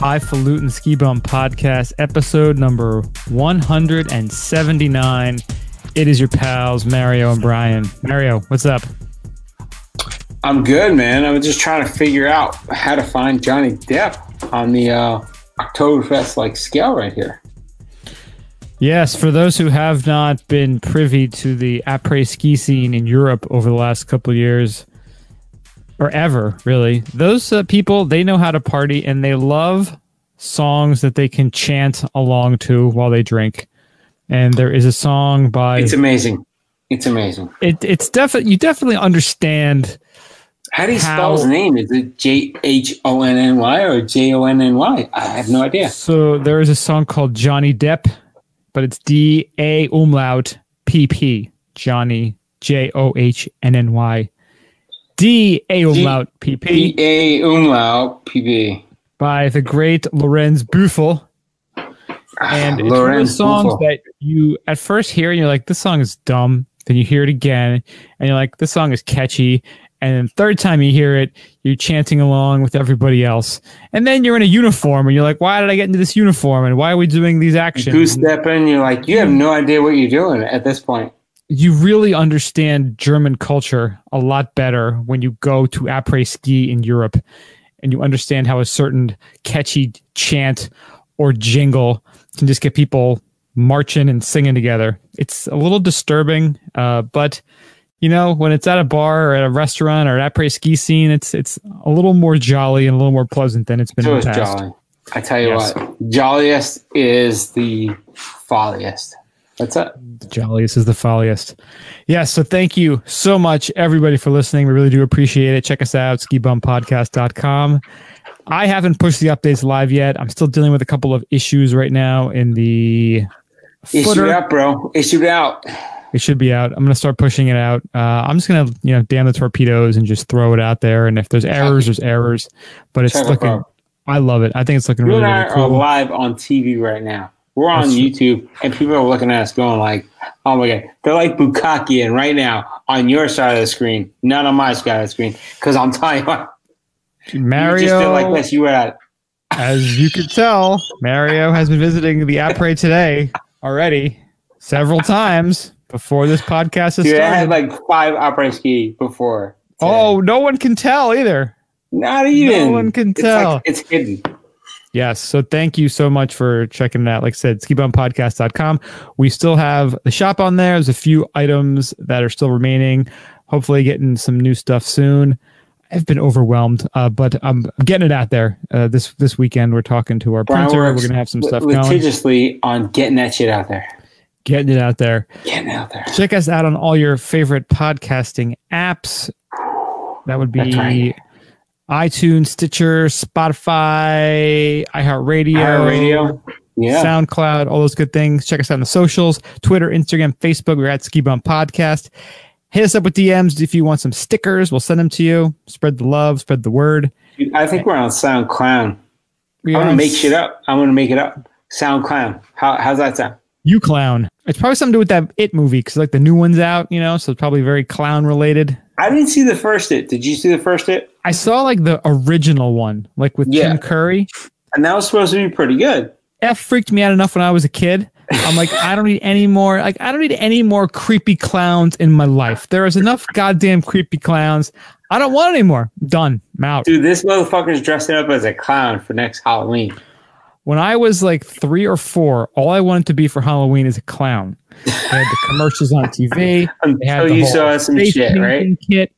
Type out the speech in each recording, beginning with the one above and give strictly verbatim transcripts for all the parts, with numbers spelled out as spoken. Highfalutin Ski Bum Podcast, episode number one hundred seventy-nine. It is your pals, Mario and Brian. Mario, what's up? I'm good, man. I was just trying to figure out how to find Johnny Depp on the uh, Oktoberfest-like scale right here. Yes, for those who have not been privy to the après-ski scene in Europe over the last couple of years, or ever, really, those uh, people, they know how to party, and they love songs that they can chant along to while they drink. And there is a song by... It's amazing. It's amazing. It, it's definitely... You definitely understand... How do you how, spell his name? Is it J H O N N Y or J O N N Y? I have no idea. So there is a song called Johnny Depp, but it's D A umlaut P P. Johnny, J O H N N Y. D A umlaut P P. D A umlaut P P. By the great Lorenz Büffel. And ah, it's one of those songs Buffel. that you at first hear and you're like, this song is dumb. Then you hear it again and you're like, this song is catchy. And then third time you hear it, you're chanting along with everybody else. And then you're in a uniform and you're like, why did I get into this uniform? And why are we doing these actions? You goose-step in, you're like, you have no idea what you're doing at this point. You really understand German culture a lot better when you go to après-ski in Europe, and you understand how a certain catchy chant or jingle can just get people marching and singing together. It's a little disturbing, uh, but you know, when it's at a bar or at a restaurant or an après-ski scene, it's it's a little more jolly and a little more pleasant than it's been so in the past. Jolly. I tell you yes. what, jolliest is the folliest. That's it. The jolliest is the folliest. Yeah, so thank you so much, everybody, for listening. We really do appreciate it. Check us out, ski bum podcast dot com. I haven't pushed the updates live yet. I'm still dealing with a couple of issues right now in the footer. Issue it out, bro. Issue it out. It should be out. I'm going to start pushing it out. Uh, I'm just going to, you know, damn the torpedoes and just throw it out there. And if there's errors, there's errors. But it's Check looking. It, I love it. I think it's looking you really, really cool. You and I are live on T V right now. We're on That's YouTube, and people are looking at us going like, oh, my God. They're like Bukkake right now on your side of the screen, not on my side of the screen, because I'm telling you what. Mario, you just feel like this. You were at As you can tell, Mario has been visiting the Apres today already several times before this podcast has Dude, started. I had like five Apres ski before today. Oh, no one can tell either. Not even. No one can tell. It's, like, it's hidden. Yes. So thank you so much for checking it out. Like I said, ski bum podcast dot com. We still have the shop on there. There's a few items that are still remaining. Hopefully getting some new stuff soon. I've been overwhelmed, uh, but I'm getting it out there. Uh, this this weekend, we're talking to our Brian printer. We're going to have some stuff going. Litigiously on getting that shit out there. Getting it out there. Getting it out there. Check us out on all your favorite podcasting apps. That would be... That's right. iTunes, Stitcher, Spotify, iHeartRadio, iHeartRadio. Yeah. SoundCloud, all those good things. Check us out on the socials, Twitter, Instagram, Facebook. We're at Ski Bump Podcast. Hit us up with D Ms if you want some stickers. We'll send them to you. Spread the love, spread the word. Dude, I think we're on SoundCloud. We I'm going to make shit up. I'm going to make it up. SoundCloud. How, how's that sound? You clown. It's probably something to do with that It movie because like the new one's out, you know, so it's probably very clown related. I didn't see the first It. Did you see the first It? I saw like the original one, like with yeah. Tim Curry. And that was supposed to be pretty good. That freaked me out enough when I was a kid. I'm like, I don't need any more. Like, I don't need any more creepy clowns in my life. There is enough goddamn creepy clowns. I don't want any more. Done. I'm out. Dude, this motherfucker's dressing up as a clown for next Halloween. When I was like three or four, all I wanted to be for Halloween is a clown. They had the commercials on T V. They had the you saw some shit, right? Kit.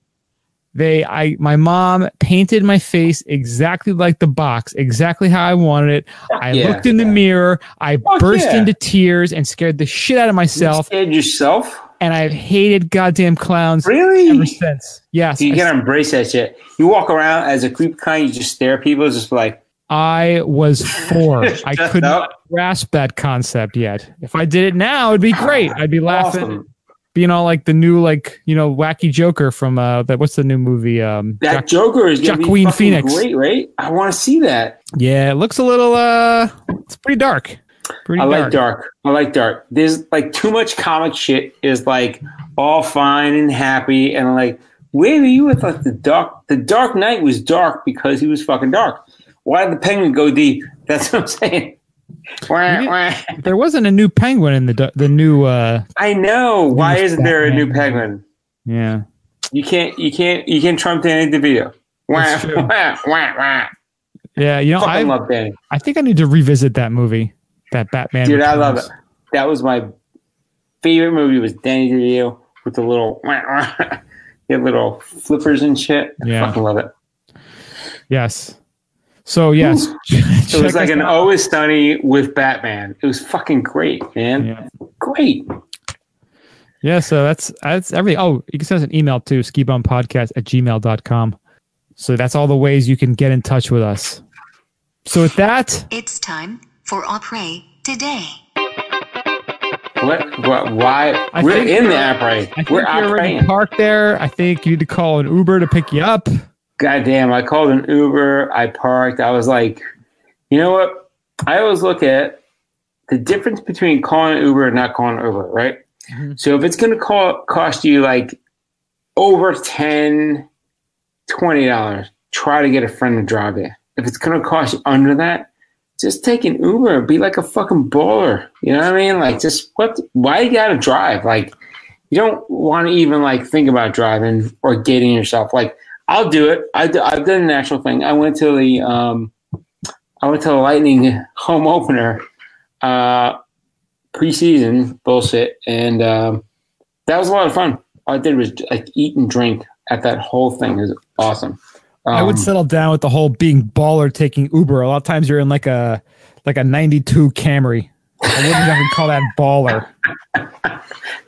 They, I, my mom painted my face exactly like the box, exactly how I wanted it. I yeah, looked in the yeah. mirror. I Fuck burst yeah. into tears and scared the shit out of myself. You scared yourself? And I've hated goddamn clowns really? ever since. Yes. So you I, gotta embrace that shit. You walk around as a creep clown, you just stare at people, just like, I was four. I could up. not grasp that concept yet. If I did it now, it'd be great. I'd be laughing, awesome. being all like the new, like, you know, wacky Joker from uh, that. What's the new movie? Um, that Jack, Joker is going to be fucking Phoenix. great, right? I want to see that. Yeah, it looks a little. Uh, it's pretty dark. Pretty I dark. like dark. I like dark. There's like too much comic shit. Is like all fine and happy and like where were you with like the dark? The Dark Knight was dark because he was fucking dark. Why did the Penguin go deep? That's what I'm saying. There wasn't a new penguin in the the new. Uh, I know. Why isn't there a new penguin? Yeah. You can't. You can't. You can't trump Danny DeVito. That's true. Yeah, you know, I love Danny. I think I need to revisit that movie, that Batman. Dude, returns. I love it. That was my favorite movie. Was Danny DeVito with the little, the little flippers and shit. Yeah. I fucking love it. Yes. So yes, it was like an Always Sunny with Batman. It was fucking great, man. Yeah. Great. Yeah. So that's that's everything. Oh, you can send us an email too, ski bum podcast at gmail dot com. So that's all the ways you can get in touch with us. So with that, it's time for Après today. What? What? Why? I We're in the Après. We're Après. You're already parked there. I think you need to call an Uber to pick you up. God damn, I called an Uber. I parked. I was like, you know what? I always look at the difference between calling an Uber and not calling an Uber, right? Mm-hmm. So if it's going to call, cost you like over ten dollars twenty dollars, try to get a friend to drive you. If it's going to cost you under that, just take an Uber. Be like a fucking baller. You know what I mean? Like, just what? Why you got to drive? Like, you don't want to even like think about driving or getting yourself. Like, I'll do it. I do, I've done an actual thing. I went to the um, I went to the Lightning home opener, uh, preseason bullshit, and um, that was a lot of fun. All I did was like eat and drink at that whole thing. Is awesome. Um, I would settle down with the whole being baller taking Uber. A lot of times you're in like a like a ninety-two Camry. I wouldn't even call that baller.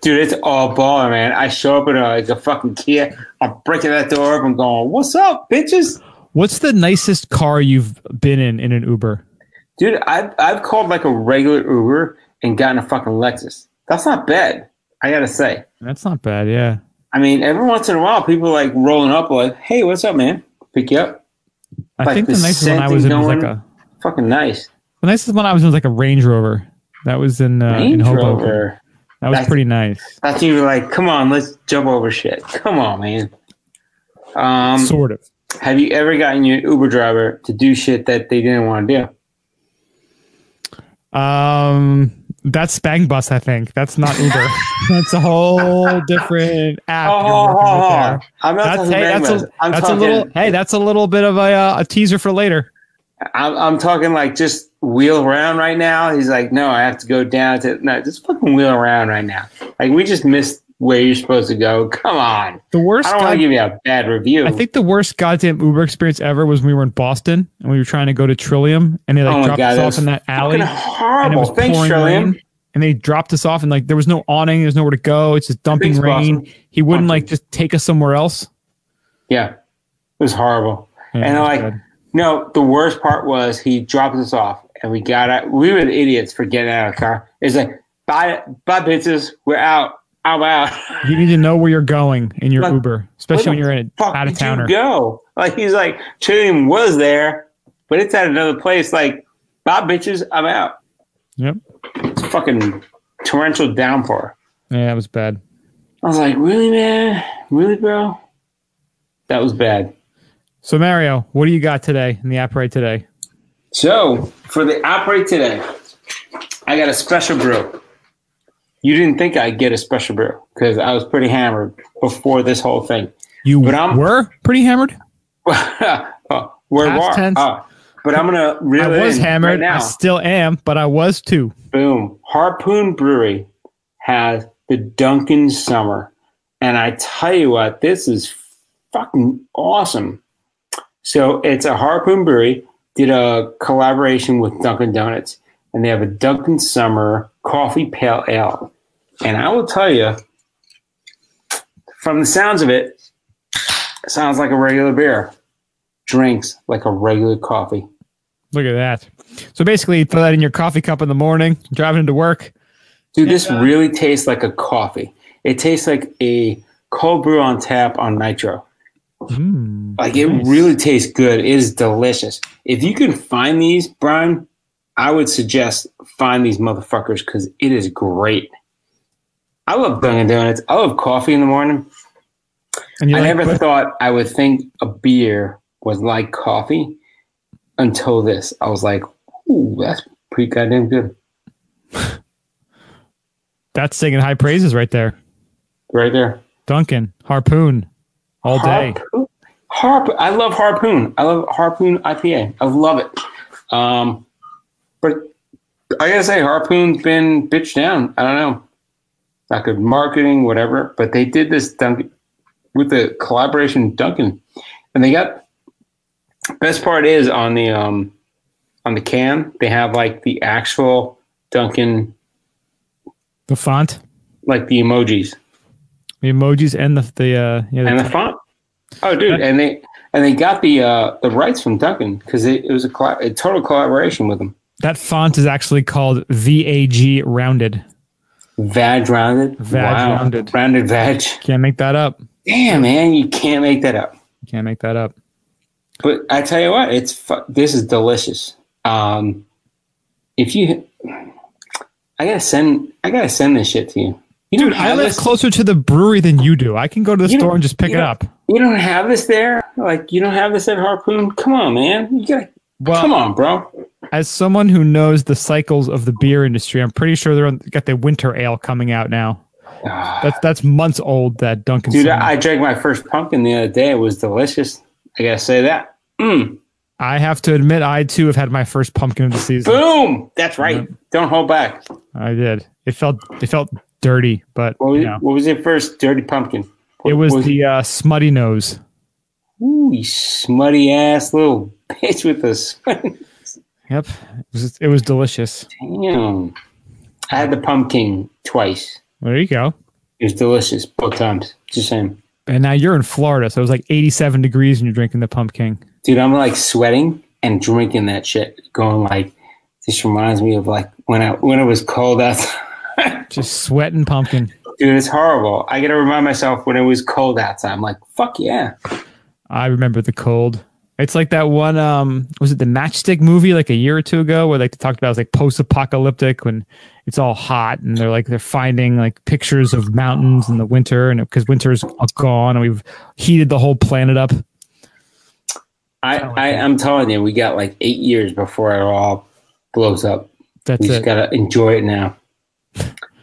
Dude, it's all baller, man. I show up in a, like a fucking Kia. I'm breaking that door up and going, what's up, bitches? What's the nicest car you've been in in an Uber? Dude, I've, I've called like a regular Uber and gotten a fucking Lexus. That's not bad, I got to say. That's not bad, yeah. I mean, every once in a while, people like rolling up like, hey, what's up, man? Pick you up. I like, think the, the nicest one I was in was like a... Fucking nice. The nicest one I was in was like a Range Rover. That was in, uh, in Hoboken. Rover. That was that's, pretty nice. That's you were like, come on, let's jump over shit. Come on, man. Um, sort of. Have you ever gotten your Uber driver to do shit that they didn't want to do? Um, that's Spang Bus, I think. That's not Uber. That's a whole different app. Oh, oh, oh, I'm not that's, talking hey, that's a, I'm that's talking, a little. Hey, that's a little bit of a uh, a teaser for later. I'm, I'm talking like just wheel around right now. He's like, no, I have to go down to no, just fucking wheel around right now. Like we just missed where you're supposed to go. Come on. The worst. I don't want to give you a bad review. I think the worst goddamn Uber experience ever was when we were in Boston and we were trying to go to Trillium and they like oh dropped God, us off in that alley. Horrible. And it was Thanks, Trillium. Rain, and they dropped us off and like there was no awning. There's nowhere to go. It's just dumping Thanks, rain. Boston. He wouldn't Boston. like just take us somewhere else. Yeah, it was horrible. Yeah, and was like. Bad. No, the worst part was he dropped us off, and we got out. We were the idiots for getting out of the car. It's like, bye, bye, bitches. We're out. I'm out. You need to know where you're going in your like, Uber, especially when you're in a out of towner. Go like he's like, Trillium was there, but it's at another place. Like, bye, bitches. I'm out. Yep. It's a fucking torrential downpour. Yeah, it was bad. I was like, really, man? Really, bro? That was bad. So, Mario, what do you got today in the Après today? So, for the Après today, I got a special brew. You didn't think I'd get a special brew because I was pretty hammered before this whole thing. You but I'm, were pretty hammered? oh, we're Past tense. Oh, but I'm going to really. I was hammered. Right now. I still am, but I was too. Boom. Harpoon Brewery has the Dunkin' Summer. And I tell you what, this is fucking awesome. So it's a Harpoon Brewery, did a collaboration with Dunkin' Donuts, and they have a Dunkin' Summer Coffee Pale Ale. And I will tell you, from the sounds of it, it sounds like a regular beer. Drinks like a regular coffee. Look at that. So basically, throw that in your coffee cup in the morning, driving into work. Dude, this and, uh, really tastes like a coffee. It tastes like a cold brew on tap on nitro. Mm, like it nice. Really tastes good. It is delicious. If you can find these, Brian, I would suggest find these motherfuckers because it is great. I love Dunkin' Donuts. I love coffee in the morning. And I like, never what? thought I would think a beer was like coffee until this. I was like, ooh, that's pretty goddamn good. That's singing high praises right there. Right there. Dunkin', Harpoon, all Harp- day. Harp. I love Harpoon. I love Harpoon I P A. I love it. Um, but I gotta say, Harpoon's been bitched down. I don't know. Not good marketing, whatever. But they did this Dunkin' with the collaboration Dunkin', and they got best part is on the um on the can they have like the actual Dunkin', the font, like the emojis, the emojis, and the the uh yeah, the and the t- font. Oh, dude, and they and they got the uh the rights from Dunkin' because it, it was a, collab- a total collaboration with them. That font is actually called V A G Rounded. V A G Rounded? V A G wow. Rounded. Rounded V A G. Can't make that up. Damn, man. You can't make that up. You can't make that up. But I tell you what, it's fu- this is delicious. Um, if you... I gotta send I gotta send this shit to you. You Dude, I live closer to the brewery than you do. I can go to the store and just pick it up. You don't have this there? Like, you don't have this at Harpoon? Come on, man. You gotta... Well, come on, bro. As someone who knows the cycles of the beer industry, I'm pretty sure they're on, got their winter ale coming out now. That's that's months old. That Dunkin'. Dude, I, I drank my first pumpkin the other day. It was delicious. I gotta say that. Mm. I have to admit, I too have had my first pumpkin of the season. Boom! That's right. Yeah. Don't hold back. I did. It felt it felt dirty, but what was, you know. What was your first dirty pumpkin? What, it was, was the uh, Smutty Nose. Ooh, you smutty ass little bitch with a smutty. Yep, it was, it was delicious. Damn, I had the pumpkin twice. There you go. It was delicious both times. Just saying. And now you're in Florida, so it was like eighty-seven degrees, and you're drinking the pumpkin. Dude, I'm like sweating and drinking that shit. Going like, this reminds me of like when I when it was cold outside. Just sweating pumpkin. Dude, it's horrible. I gotta remind myself when it was cold outside. I'm like, fuck yeah. I remember the cold. It's like that one, um, was it the Matchstick movie like a year or two ago where they talked about it was like post-apocalyptic when it's all hot and they're like, they're finding like pictures of mountains in the winter and because winter's gone and we've heated the whole planet up. I, I, I'm telling you, we got like eight years before it all blows up. That's we it. Just gotta enjoy it now.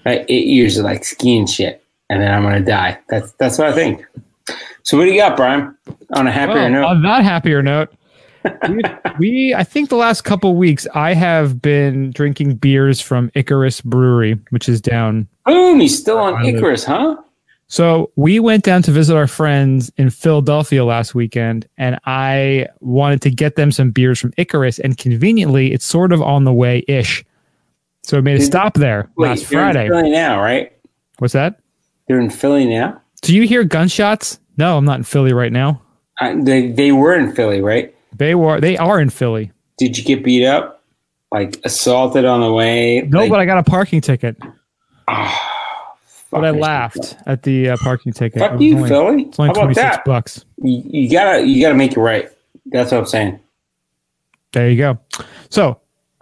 Right, eight years of like skiing shit and then I'm gonna die. That's, that's what I think. So what do you got, Brian? On a happier well, note. On that happier note, we, we I think the last couple of weeks I have been drinking beers from Icarus Brewery, which is down. Boom! He's still on Icarus, huh? So we went down to visit our friends in Philadelphia last weekend, and I wanted to get them some beers from Icarus, and conveniently, it's sort of on the way ish. So we made a stop there wait, last you're Friday. In Philly now, right? What's that? They're in Philly now. Do you hear gunshots? No, I'm not in Philly right now. Uh, they they were in Philly, right? They were. They are in Philly. Did you get beat up? Like assaulted on the way? No, like, but I got a parking ticket. Oh, but I laughed at the uh, parking ticket. Fuck you, only, Philly. It's only twenty-six bucks. You, you gotta you gotta make it right. That's what I'm saying. There you go. So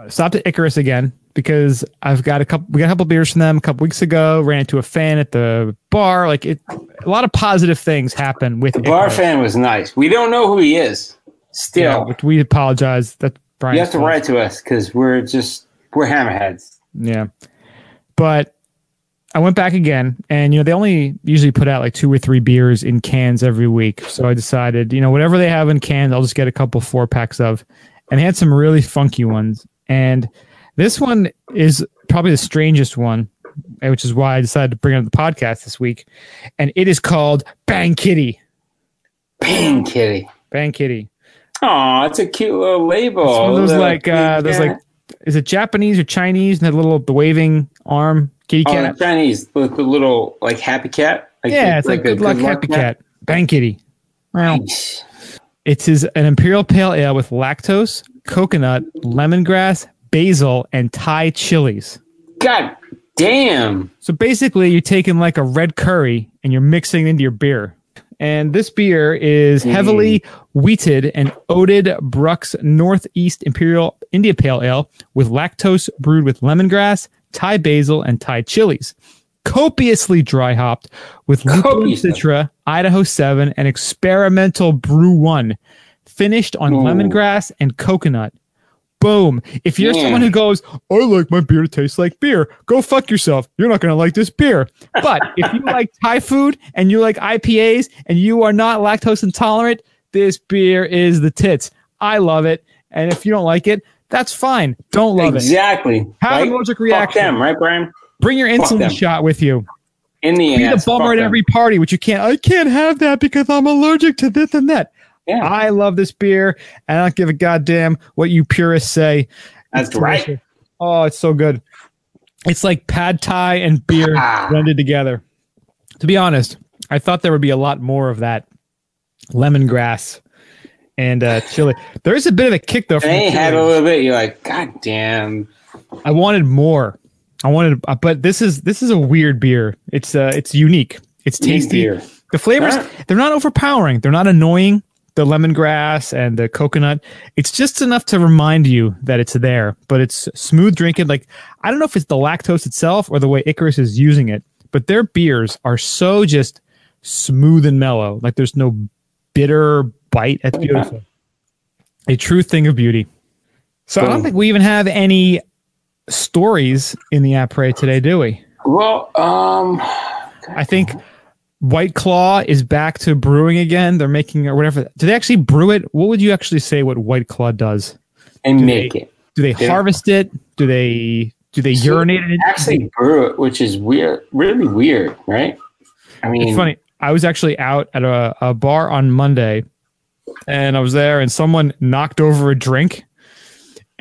stopped at Icarus again because I've got a couple. We got a couple beers from them a couple weeks ago. Ran into a fan at the bar. Like it. A lot of positive things happen with the bar Icarus. Fan was nice. We don't know who he is still. Yeah, we apologize. That's Brian. You have to write to us because we're just we're hammerheads. Yeah, but I went back again, and you know they only usually put out like two or three beers in cans every week. So I decided, you know, whatever they have in cans, I'll just get a couple four packs of, and they had some really funky ones. And this one is probably the strangest one, which is why I decided to bring up the podcast this week. And it is called Bang Kitty. Bang Kitty. Bang Kitty. Aw, it's a cute little label. It's one of those little like, uh, there's like, is it Japanese or Chinese? And that little, the waving arm kitty cat. Oh, Chinese. The, the little, like, happy cat. Like, yeah, it's like, like good luck, good luck happy cat. cat. Bang Kitty. Wow. It is an imperial pale ale with lactose, coconut, lemongrass, basil, and Thai chilies. God damn. So basically, you're taking like a red curry and you're mixing it into your beer. And this beer is mm. heavily wheated and oated Brux Northeast Imperial India Pale Ale with lactose brewed with lemongrass, Thai basil, and Thai chilies. Copiously dry hopped with Lupulin Citra, Idaho seven, and Experimental Brew one. Finished on Ooh. lemongrass and coconut. Boom. If you're yeah. someone who goes, I like my beer to taste like beer, go fuck yourself. You're not going to like this beer. But if you like Thai food and you like I P As and you are not lactose intolerant, this beer is the tits. I love it. And if you don't like it, that's fine. Don't love exactly, it. Exactly. Have right? a allergic reaction. Fuck them, right, Brian? Bring your insulin shot with you. In the Be ass, the bummer at every party, which you can't. I can't have that because I'm allergic to this and that. Yeah. I love this beer, and I don't give a goddamn what you purists say. That's right. Oh, it's so good. It's like pad thai and beer blended together. To be honest, I thought there would be a lot more of that lemongrass and uh, chili. There is a bit of a kick, though. They had a little bit. You're like, goddamn. I wanted more. I wanted, but this is this is a weird beer. It's uh, it's unique. It's tasty. Beer. The flavors, they're not overpowering. They're not annoying. The lemongrass and the coconut, it's just enough to remind you that it's there, but it's smooth drinking. Like, I don't know if it's the lactose itself or the way Icarus is using it, but their beers are so just smooth and mellow. Like, there's no bitter bite. That's beautiful. Yeah. A true thing of beauty. So Boom. I don't think we even have any stories in the apres today, do we? Well, um, I think... White Claw is back to brewing again. They're making or whatever. Do they actually brew it? What would you actually say what White Claw does? And do make they, it. Do they yeah. harvest it? Do they do they so urinate it? Actually brew it, which is weird, really weird, right? I mean, it's funny. I was actually out at a, a bar on Monday, and I was there, and someone knocked over a drink.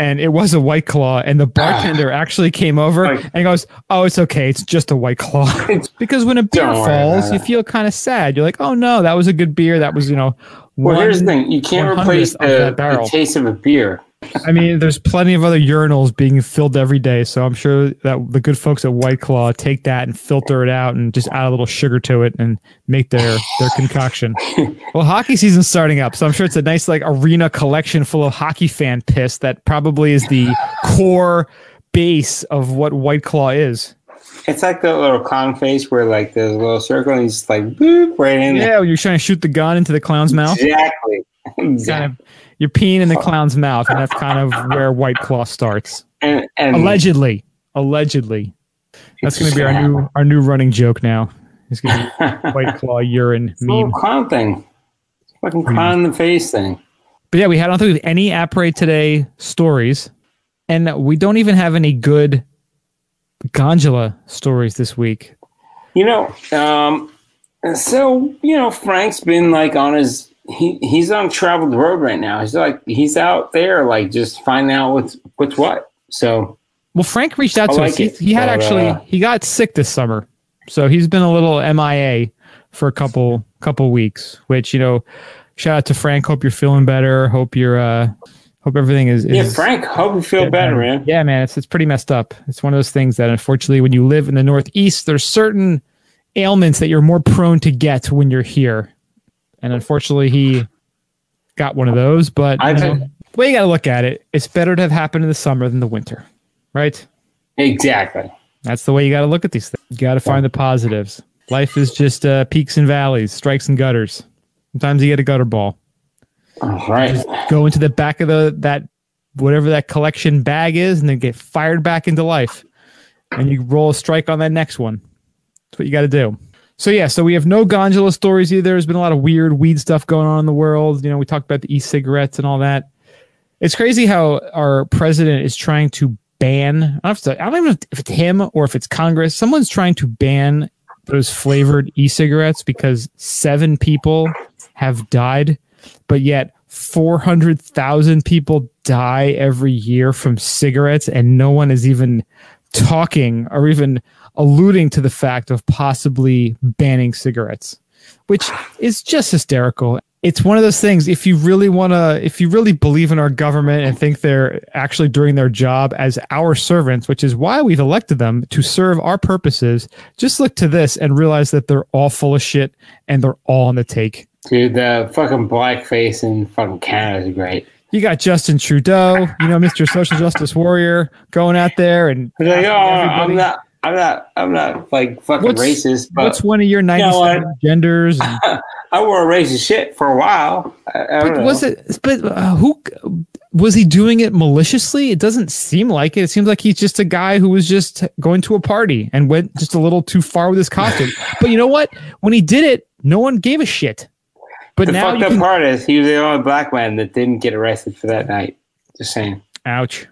And it was a White Claw, and the bartender ah, actually came over like, and goes, oh, it's okay. It's just a White Claw. Because when a beer falls, you feel kind of sad. You're like, oh, no, that was a good beer. That was, you know, well, one, here's the thing. You can't replace the, the taste of a beer. I mean, there's plenty of other urinals being filled every day, so I'm sure that the good folks at White Claw take that and filter it out and just add a little sugar to it and make their, their concoction. Well, hockey season's starting up, so I'm sure it's a nice like arena collection full of hockey fan piss that probably is the core base of what White Claw is. It's like the little clown face where like there's a little circle and he's like boop right in there. Yeah, you're trying to shoot the gun into the clown's mouth. Exactly. Exactly. Kind of, you're peeing in the clown's mouth, and that's kind of where White Claw starts. And, and allegedly, allegedly, that's going to be our happen. new our new running joke now. It's going to be White Claw urine it's meme. It's clown thing, fucking clown in the face thing. But yeah, we had I don't think we have any apres today stories, and we don't even have any good gondola stories this week. You know, um, so you know, Frank's been like on his. He he's on traveled road right now. He's like he's out there, like just finding out what's what's what. So, well, Frank reached out I to like us. It, he, he had but, actually uh, he got sick this summer, so he's been a little M I A for a couple couple weeks. Which you know, shout out to Frank. Hope you're feeling better. Hope you're uh, hope everything is, is yeah. Frank, hope you feel yeah, better, man. man. Yeah, man. It's it's pretty messed up. It's one of those things that unfortunately, when you live in the Northeast, there's certain ailments that you're more prone to get when you're here. And unfortunately, he got one of those. But you know, the way you got to look at it, it's better to have happened in the summer than the winter, right? Exactly. That's the way you got to look at these things. You got to find the positives. Life is just uh, peaks and valleys, strikes and gutters. Sometimes you get a gutter ball. All right. You just go into the back of the that whatever that collection bag is, and then get fired back into life, and you roll a strike on that next one. That's what you got to do. So, yeah, so we have no gondola stories either. There's been a lot of weird weed stuff going on in the world. You know, we talked about the e-cigarettes and all that. It's crazy how our president is trying to ban. I don't, to, I don't even know if it's him or if it's Congress. Someone's trying to ban those flavored e-cigarettes because seven people have died, but yet four hundred thousand people die every year from cigarettes, and no one is even talking or even alluding to the fact of possibly banning cigarettes, which is just hysterical. It's one of those things. If you really want to, if you really believe in our government and think they're actually doing their job as our servants, which is why we've elected them to serve our purposes, just look to this and realize that they're all full of shit and they're all on the take. Dude, the fucking blackface in fucking Canada is great. You got Justin Trudeau, you know, Mister Social Justice Warrior, going out there and like, oh, I'm not. I'm not, I'm not like fucking what's, racist. But what's one of your ninety-seven you know genders? And I wore a racist shit for a while. I, I but was it? But who was he doing it maliciously? It doesn't seem like it. It seems like he's just a guy who was just going to a party and went just a little too far with his costume. But you know what? When he did it, no one gave a shit. But the now fucked up can... part is he was the only black man that didn't get arrested for that night. Just saying. Ouch.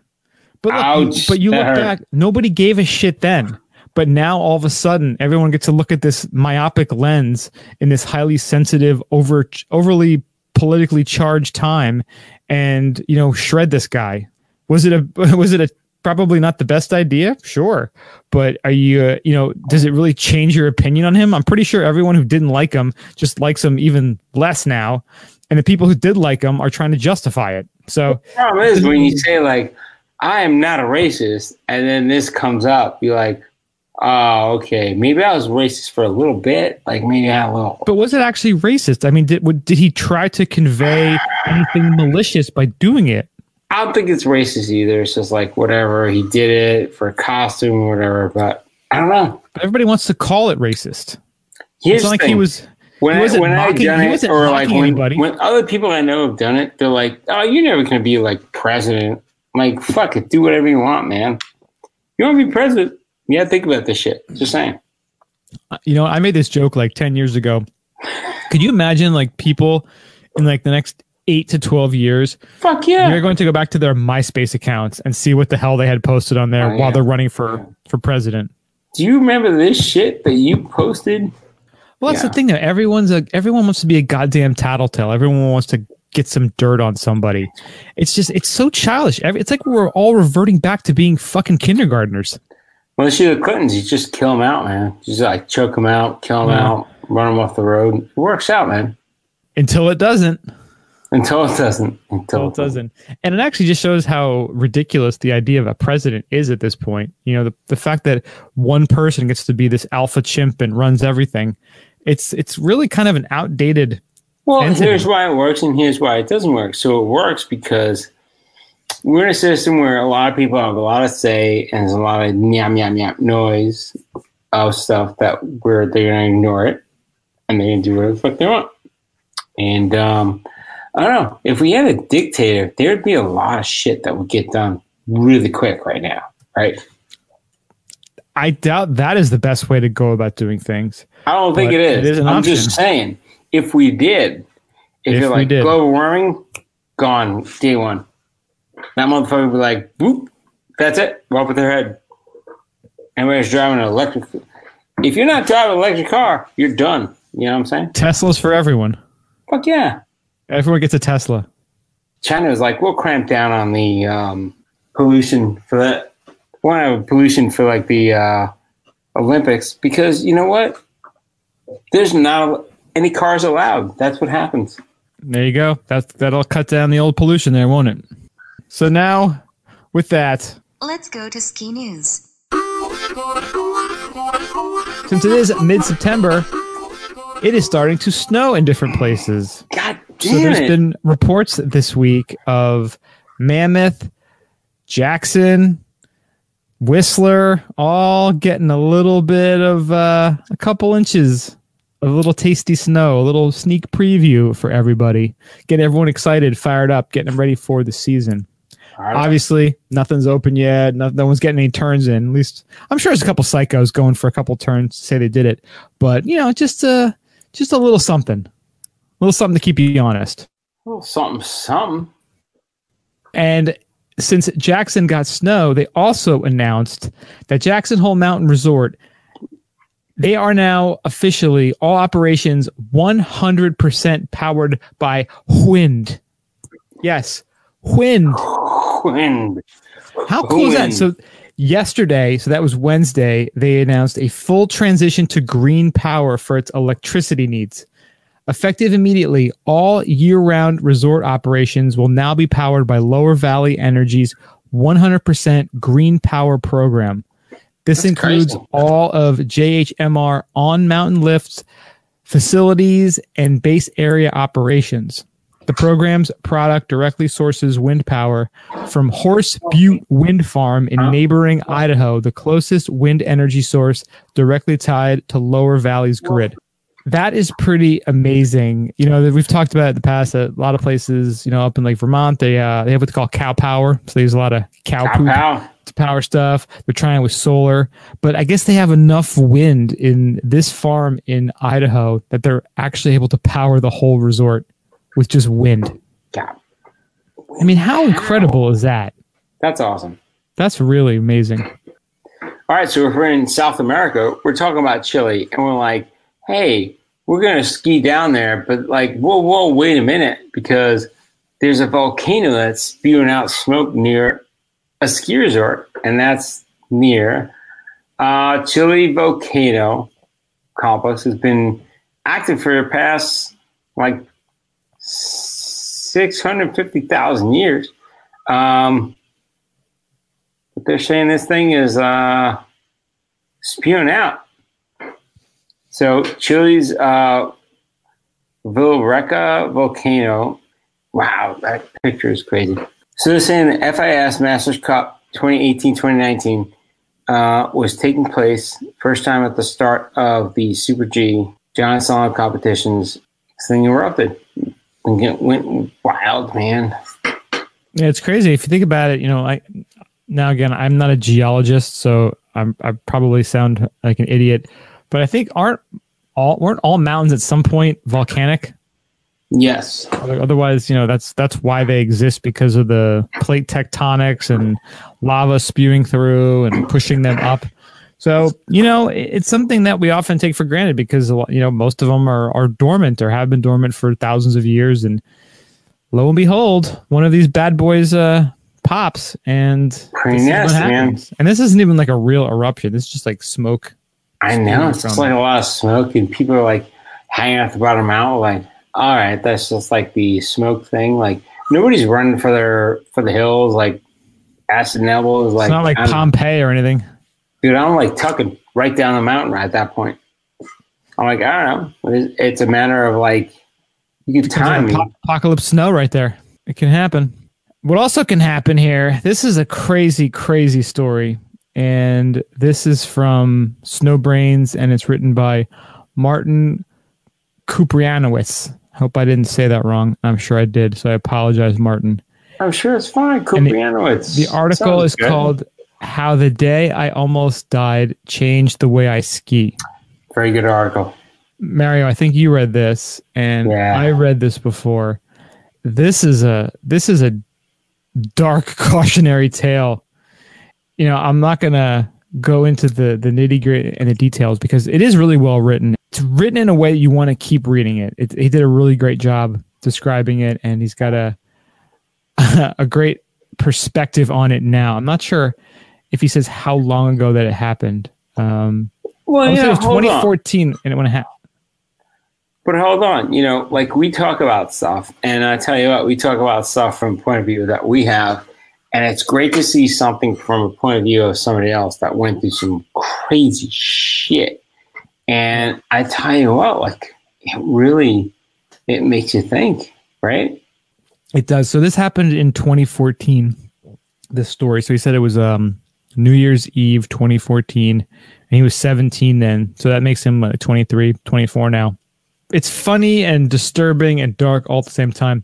But look, Ouch. But you look hurt. back. Nobody gave a shit then. But now, all of a sudden, everyone gets to look at this myopic lens in this highly sensitive, over, overly politically charged time, and you know, shred this guy. Was it a? Was it a? Probably not the best idea, sure. But are you? Uh, you know, does it really change your opinion on him? I'm pretty sure everyone who didn't like him just likes him even less now, and the people who did like him are trying to justify it. So the problem is when you say like, "I am not a racist," and then this comes up, you're like. Oh, okay. Maybe I was racist for a little bit. Like, maybe I will. But was it actually racist? I mean, did would, did he try to convey anything malicious by doing it? I don't think it's racist either. It's just like, whatever. He did it for a costume or whatever. But I don't know. But everybody wants to call it racist. Here's it's not like thing. he was... When, he wasn't I, when mocking, I've done it, or like when, when other people I know have done it, they're like, oh, you're never going to be like president. I'm like, fuck it. Do whatever you want, man. You want to be president? Yeah, think about this shit. Just saying. You know, I made this joke like ten years ago. Could you imagine like people in like the next eight to twelve years? Fuck yeah. They're going to go back to their MySpace accounts and see what the hell they had posted on there oh, while yeah. they're running for, for president. Do you remember this shit that you posted? Well, that's yeah. the thing though. Everyone's a, everyone wants to be a goddamn tattletale. Everyone wants to get some dirt on somebody. It's just, it's so childish. It's like we're all reverting back to being fucking kindergartners. Well, see the Clintons, you just kill them out, man. Just like choke them out, kill them yeah. out, run them off the road. It works out, man. Until it doesn't. Until it doesn't. Until, Until it doesn't. doesn't. And it actually just shows how ridiculous the idea of a president is at this point. You know, the the fact that one person gets to be this alpha chimp and runs everything. It's it's really kind of an outdated. Well, entity. Here's why it works, and here's why it doesn't work. So it works because. We're in a system where a lot of people have a lot of say, and there's a lot of yam yam yam noise of stuff that where they're going to ignore it, and they can do whatever the fuck they want. And um, I don't know. If we had a dictator, there'd be a lot of shit that would get done really quick right now, right? I doubt that is the best way to go about doing things. I don't think it is. It is an I'm option. just saying, if we did, if, if you're like global warming, gone, day one. That motherfucker would be like, boop, that's it. Walk with their head. Everybody's driving an electric. If you're not driving an electric car, you're done. You know what I'm saying? Tesla's for everyone. Fuck yeah. Everyone gets a Tesla. China is like, we'll cramp down on the um, pollution for that. We want to have pollution for like the uh, Olympics because you know what? There's not any cars allowed. That's what happens. There you go. That's, that'll cut down the old pollution there, won't it? So now, with that, let's go to ski news. Since it is mid-September, it is starting to snow in different places. God damn it. So there's been reports this week of Mammoth, Jackson, Whistler, all getting a little bit of uh, a couple inches of little tasty snow, a little sneak preview for everybody. Get everyone excited, fired up, getting them ready for the season. Right. Obviously, nothing's open yet. No, no one's getting any turns in. At least, I'm sure there's a couple psychos going for a couple turns to say they did it. But, you know, just a, just a little something. A little something to keep you honest. A little something, something. And since Jackson got snow, they also announced that Jackson Hole Mountain Resort, they are now officially, all operations, one hundred percent powered by wind. Yes, wind. Wind. How cool wind. is that? So yesterday, so that was Wednesday, they announced a full transition to green power for its electricity needs. Effective immediately, all year-round resort operations will now be powered by Lower Valley Energy's one hundred percent green power program. This That's includes crazy. all of J H M R on-mountain lifts, facilities, and base area operations. The program's product directly sources wind power from Horse Butte Wind Farm in neighboring Idaho, the closest wind energy source directly tied to Lower Valley's grid. that is pretty amazing. You know, we've talked about it in the past that a lot of places, you know, up in like Vermont, they uh, they have what's called cow power. So they use a lot of cow, cow poop pow. to power stuff. They're trying with solar, but I guess they have enough wind in this farm in Idaho that they're actually able to power the whole resort with just wind. Cow. I mean, how incredible is that? That's awesome. That's really amazing. All right, so if we're in South America, we're talking about Chile, and we're like, hey, we're going to ski down there, but like, whoa, whoa, wait a minute, because there's a volcano that's spewing out smoke near a ski resort, and that's near uh, Chile Volcano Complex has been active for the past like six hundred fifty thousand years. Um, but they're saying this thing is uh, spewing out. So Chile's uh, Villarrica volcano. Wow, that picture is crazy. So they're saying the F I S Masters Cup twenty eighteen twenty nineteen uh, was taking place first time at the start of the Super G John Solomon competitions. This thing erupted and it went wild, man. Yeah, it's crazy. If you think about it, you know, like now again, I'm not a geologist, so I'm, I probably sound like an idiot. But I think aren't all weren't all mountains at some point volcanic? Yes. Otherwise, you know, that's that's why they exist, because of the plate tectonics and lava spewing through and pushing them up. So, you know, it's something that we often take for granted because, you know, most of them are, are dormant or have been dormant for thousands of years. And lo and behold, one of these bad boys uh, pops and pretty nasty, man. And this isn't even like a real eruption. It's just like smoke. I know, it's just like a lot of smoke, and people are like hanging at the bottom of the mountain, like, all right, that's just like the smoke thing. Like nobody's running for their for the hills, like acid elbows. Like it's not like I'm, Pompeii or anything, dude. I'm like tucking right down the mountain right at that point. I'm like, I don't know. It's a matter of like you can time me. Apocalypse snow right there. It can happen. What also can happen here? This is a crazy, crazy story. And this is from SnowBrains, and it's written by Martin Kuprianowicz. I hope I didn't say that wrong. I'm sure I did, so I apologize, Martin. I'm sure it's fine, Kuprianowicz. The, the article Sounds is good. called How the Day I Almost Died Changed the Way I Ski. Very good article. Mario, I think you read this, and yeah. I read this before. This is a this is a dark cautionary tale. You know, I'm not going to go into the, the nitty-gritty and the details because it is really well written. It's written in a way that you want to keep reading it. It he did a really great job describing it, and he's got a a great perspective on it now. I'm not sure if he says how long ago that it happened. Um, well, yeah, it was twenty fourteen and it went half. But hold on. You know, like we talk about stuff, and I tell you what, we talk about stuff from the point of view that we have. And it's great to see something from a point of view of somebody else that went through some crazy shit. And I tell you what, like, it really, it makes you think, right? It does. So this happened in twenty fourteen, this story. So he said it was um, New Year's Eve twenty fourteen, and he was seventeen then. So that makes him uh, twenty-three, twenty-four now. It's funny and disturbing and dark all at the same time.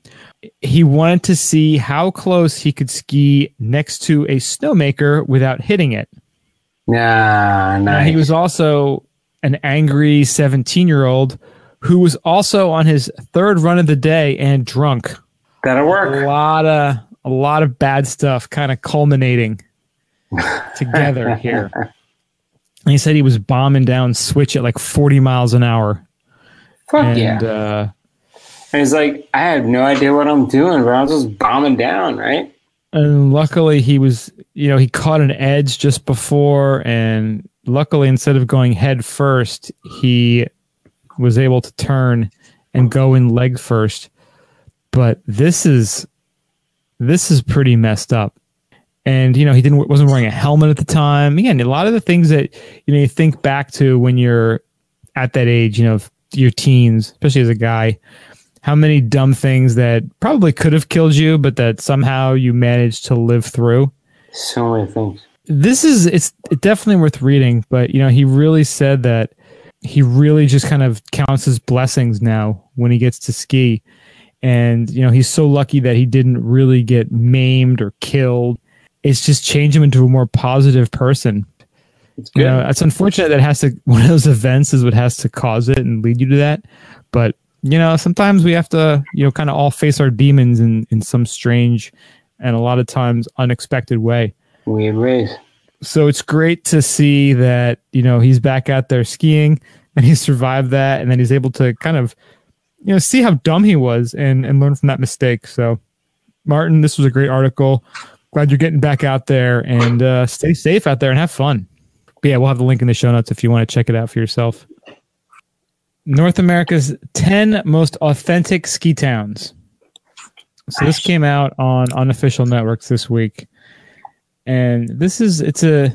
He wanted to see how close he could ski next to a snowmaker without hitting it. Nah, nice. Now, he was also an angry seventeen-year-old who was also on his third run of the day and drunk. That'll work. A lot of, a lot of bad stuff kind of culminating together here. And he said he was bombing down Switch at like forty miles an hour. Fuck and, yeah. Uh, and he's like, I have no idea what I'm doing, but I was just bombing down, right? And luckily he was, you know, he caught an edge just before. And luckily, instead of going head first, he was able to turn and go in leg first. But this is, this is pretty messed up. And, you know, he didn't wasn't wearing a helmet at the time. Again, a lot of the things that, you know, you think back to when you're at that age, you know, your teens, especially as a guy, how many dumb things that probably could have killed you, but that somehow you managed to live through. So many things. This is, it's definitely worth reading, but you know, he really said that he really just kind of counts his blessings now when he gets to ski. And, you know, he's so lucky that he didn't really get maimed or killed. It's just changed him into a more positive person. It's good. You know, it's unfortunate that it has to, one of those events is what has to cause it and lead you to that. But, you know, sometimes we have to, you know, kind of all face our demons in, in some strange and a lot of times unexpected way. Weird ways. So it's great to see that, you know, he's back out there skiing and he survived that. And then he's able to kind of, you know, see how dumb he was and, and learn from that mistake. So, Martin, this was a great article. Glad you're getting back out there, and uh, stay safe out there and have fun. But yeah, we'll have the link in the show notes if you want to check it out for yourself. North America's ten most authentic ski towns. So this came out on Unofficial Networks this week. And this is, it's a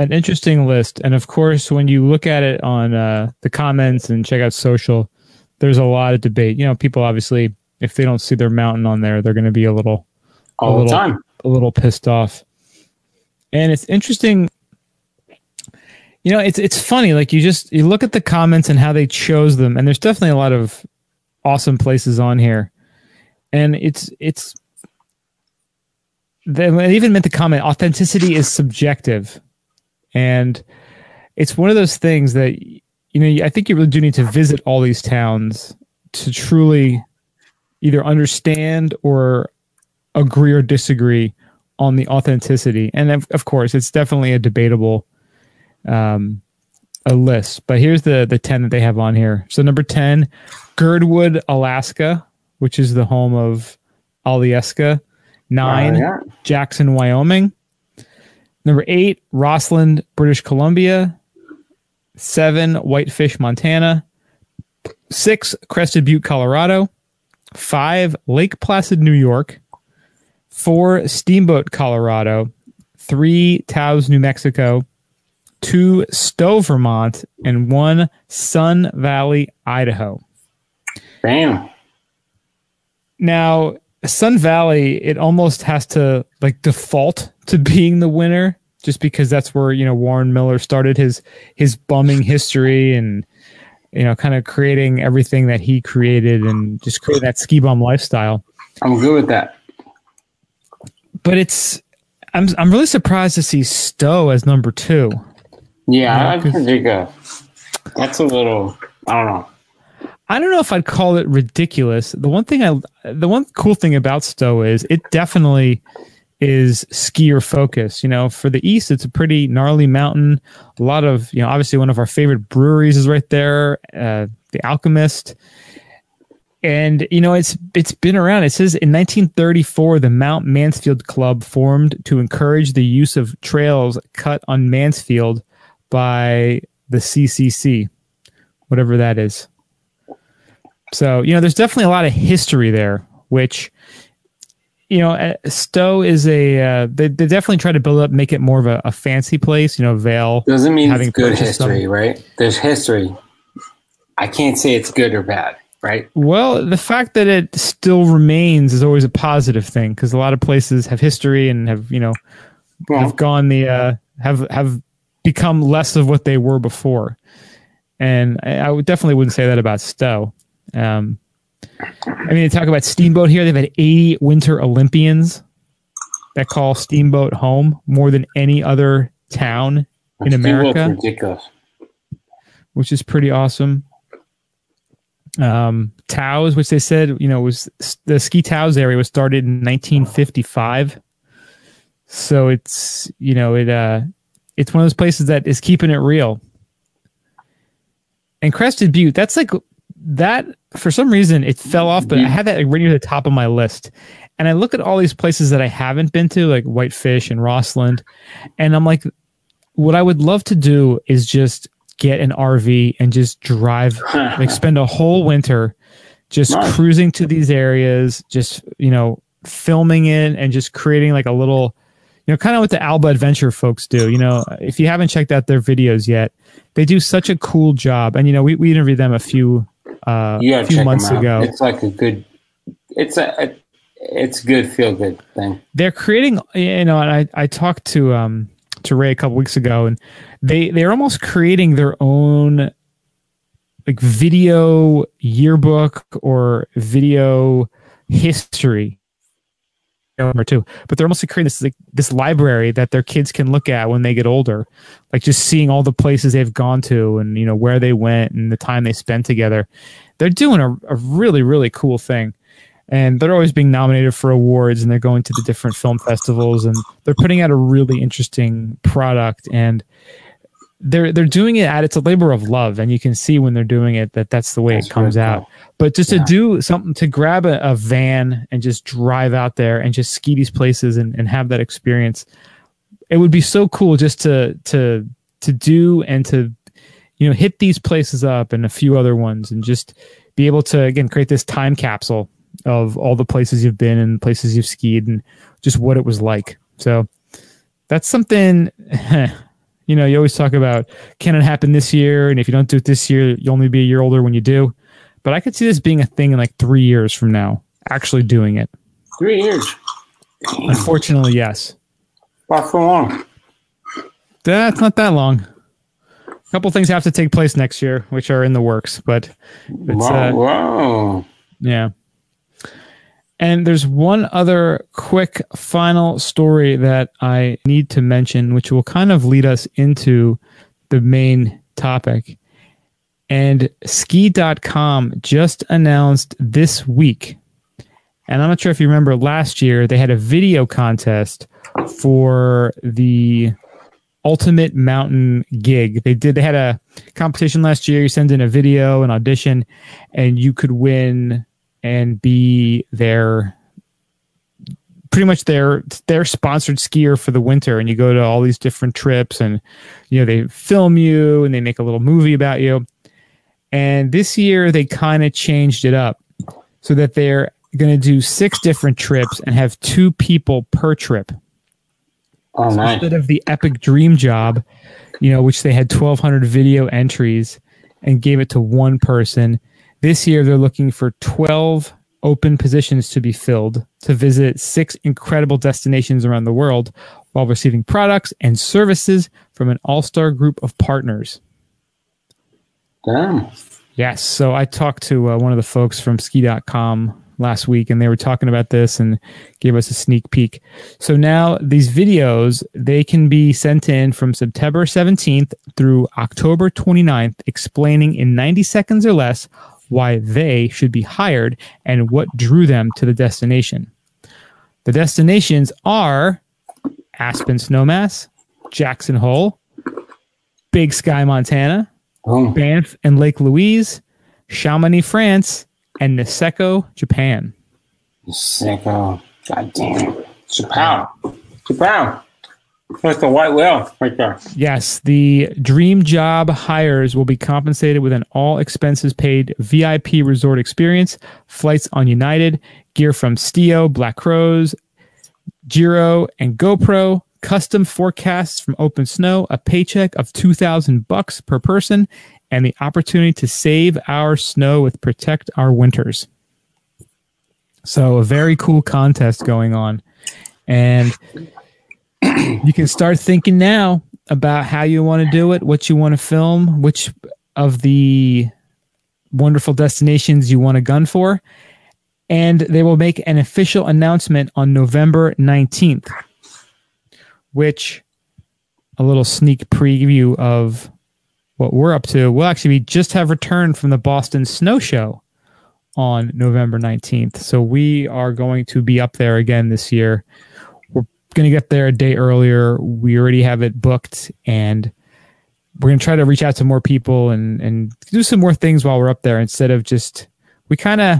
an interesting list. And of course, when you look at it on uh, the comments and check out social, there's a lot of debate. You know, people obviously, if they don't see their mountain on there, they're going to be a little, all a the little, time, a little pissed off. And it's interesting. You know, it's it's funny. Like you just you look at the comments and how they chose them, and there's definitely a lot of awesome places on here. And it's it's they even meant to comment authenticity is subjective, and it's one of those things that, you know, I think you really do need to visit all these towns to truly either understand or agree or disagree on the authenticity. And of, of course, it's definitely a debatable um, a list. But here's the the ten that they have on here. So number ten, Girdwood, Alaska, which is the home of Alyeska. Nine, uh, yeah. Jackson, Wyoming. Number eight, Rosslyn, British Columbia. Seven, Whitefish, Montana. Six, Crested Butte, Colorado. Five, Lake Placid, New York. Four, Steamboat, Colorado. Three, Taos, New Mexico. Two, Stowe, Vermont. And one, Sun Valley, Idaho. Damn. Now, Sun Valley, it almost has to like default to being the winner, just because that's where, you know, Warren Miller started his his bumming history and, you know, kind of creating everything that he created and just creating that ski bum lifestyle. I'm good with that. But it's I'm I'm really surprised to see Stowe as number two. Yeah, you know, I think uh, that's a little I don't know. I don't know if I'd call it ridiculous. The one thing I the one cool thing about Stowe is it definitely is skier focus. You know, for the east, it's a pretty gnarly mountain. A lot of, you know, obviously one of our favorite breweries is right there, uh, The Alchemist. And, you know, it's it's been around. It says in nineteen thirty-four, the Mount Mansfield Club formed to encourage the use of trails cut on Mansfield by the C C C, whatever that is. So, you know, there's definitely a lot of history there, which, you know, Stowe is a, uh, they, they definitely try to build up, make it more of a, a fancy place, you know, Vail. Doesn't mean it's good history, stuff. Right? There's history. I can't say it's good or bad, right? Well, the fact that it still remains is always a positive thing, because a lot of places have history and have, you know, well, have gone the, uh, have, have become less of what they were before. And I, I definitely wouldn't say that about Stowe. Um, I mean, they talk about Steamboat here. They've had eighty Winter Olympians that call Steamboat home, more than any other town in America. Ridiculous. Which is pretty awesome. Um, Taos, which they said, you know, was the Ski Taos area was started in nineteen fifty-five. So it's, you know, it uh, it's one of those places that is keeping it real. And Crested Butte, that's like that. For some reason, it fell off, but I had that right near the top of my list. And I look at all these places that I haven't been to, like Whitefish and Rosslyn, and I'm like, what I would love to do is just get an R V and just drive, like spend a whole winter just nice. Cruising to these areas, just, you know, filming it and just creating like a little, you know, kind of what the Alba Adventure folks do. You know, if you haven't checked out their videos yet, they do such a cool job. And, you know, we, we interviewed them a few Uh, you a few months ago. It's like a good, it's a, a it's good feel good thing. They're creating, you know, and I, I talked to um to Ray a couple weeks ago, and they they're almost creating their own like video yearbook or video history or two, but they're almost creating this like this library that their kids can look at when they get older, like just seeing all the places they've gone to and, you know, where they went and the time they spent together. They're doing a, a really, really cool thing. And they're always being nominated for awards, and they're going to the different film festivals, and they're putting out a really interesting product, and they're they're doing it at it's a labor of love, and you can see when they're doing it that that's the way that's it comes really cool. out. But just yeah. to do something, to grab a, a van and just drive out there and just ski these places and, and have that experience, it would be so cool just to to to do and to you know hit these places up and a few other ones and just be able to again create this time capsule of all the places you've been and places you've skied and just what it was like. So that's something, you know, you always talk about, can it happen this year? And if you don't do it this year, you'll only be a year older when you do. But I could see this being a thing in like three years from now, actually doing it. Three years. Unfortunately, yes. Not so long. That's not that long. A couple things have to take place next year, which are in the works, but it's, wow, uh, wow. Yeah. And there's one other quick final story that I need to mention, which will kind of lead us into the main topic. And ski dot com just announced this week, and I'm not sure if you remember last year, they had a video contest for the Ultimate Mountain Gig. They did. They had a competition last year. You send in a video, an audition, and you could win and be their, pretty much their their sponsored skier for the winter. And you go to all these different trips and, you know, they film you and they make a little movie about you. And this year they kind of changed it up so that they're going to do six different trips and have two people per trip. Oh, so nice. Instead of the Epic Dream Job, you know, which they had twelve hundred video entries and gave it to one person, this year, they're looking for twelve open positions to be filled to visit six incredible destinations around the world while receiving products and services from an all-star group of partners. Damn. Yes. So I talked to uh, one of the folks from ski dot com last week, and they were talking about this and gave us a sneak peek. So now these videos, they can be sent in from September seventeenth through October twenty-ninth, explaining in ninety seconds or less why they should be hired and what drew them to the destination. The destinations are Aspen Snowmass, Jackson Hole, Big Sky, Montana, oh. Banff and Lake Louise, Chamonix, France, and Niseko, Japan. Niseko. God damn it. Japan. Japan. That's the white whale right there. Yes, the dream job hires will be compensated with an all-expenses-paid V I P resort experience, flights on United, gear from Steo, Black Crows, Giro, and GoPro, custom forecasts from Open Snow, a paycheck of two thousand bucks per person, and the opportunity to save our snow with Protect Our Winters. So a very cool contest going on. And you can start thinking now about how you want to do it, what you want to film, which of the wonderful destinations you want to gun for. And they will make an official announcement on November nineteenth, which, a little sneak preview of what we're up to. We'll actually just have returned from the Boston Snow Show on November nineteenth. So we are going to be up there again this year. Going to get there a day earlier. We already have it booked, and we're going to try to reach out to more people and and do some more things while we're up there, instead of just we kind of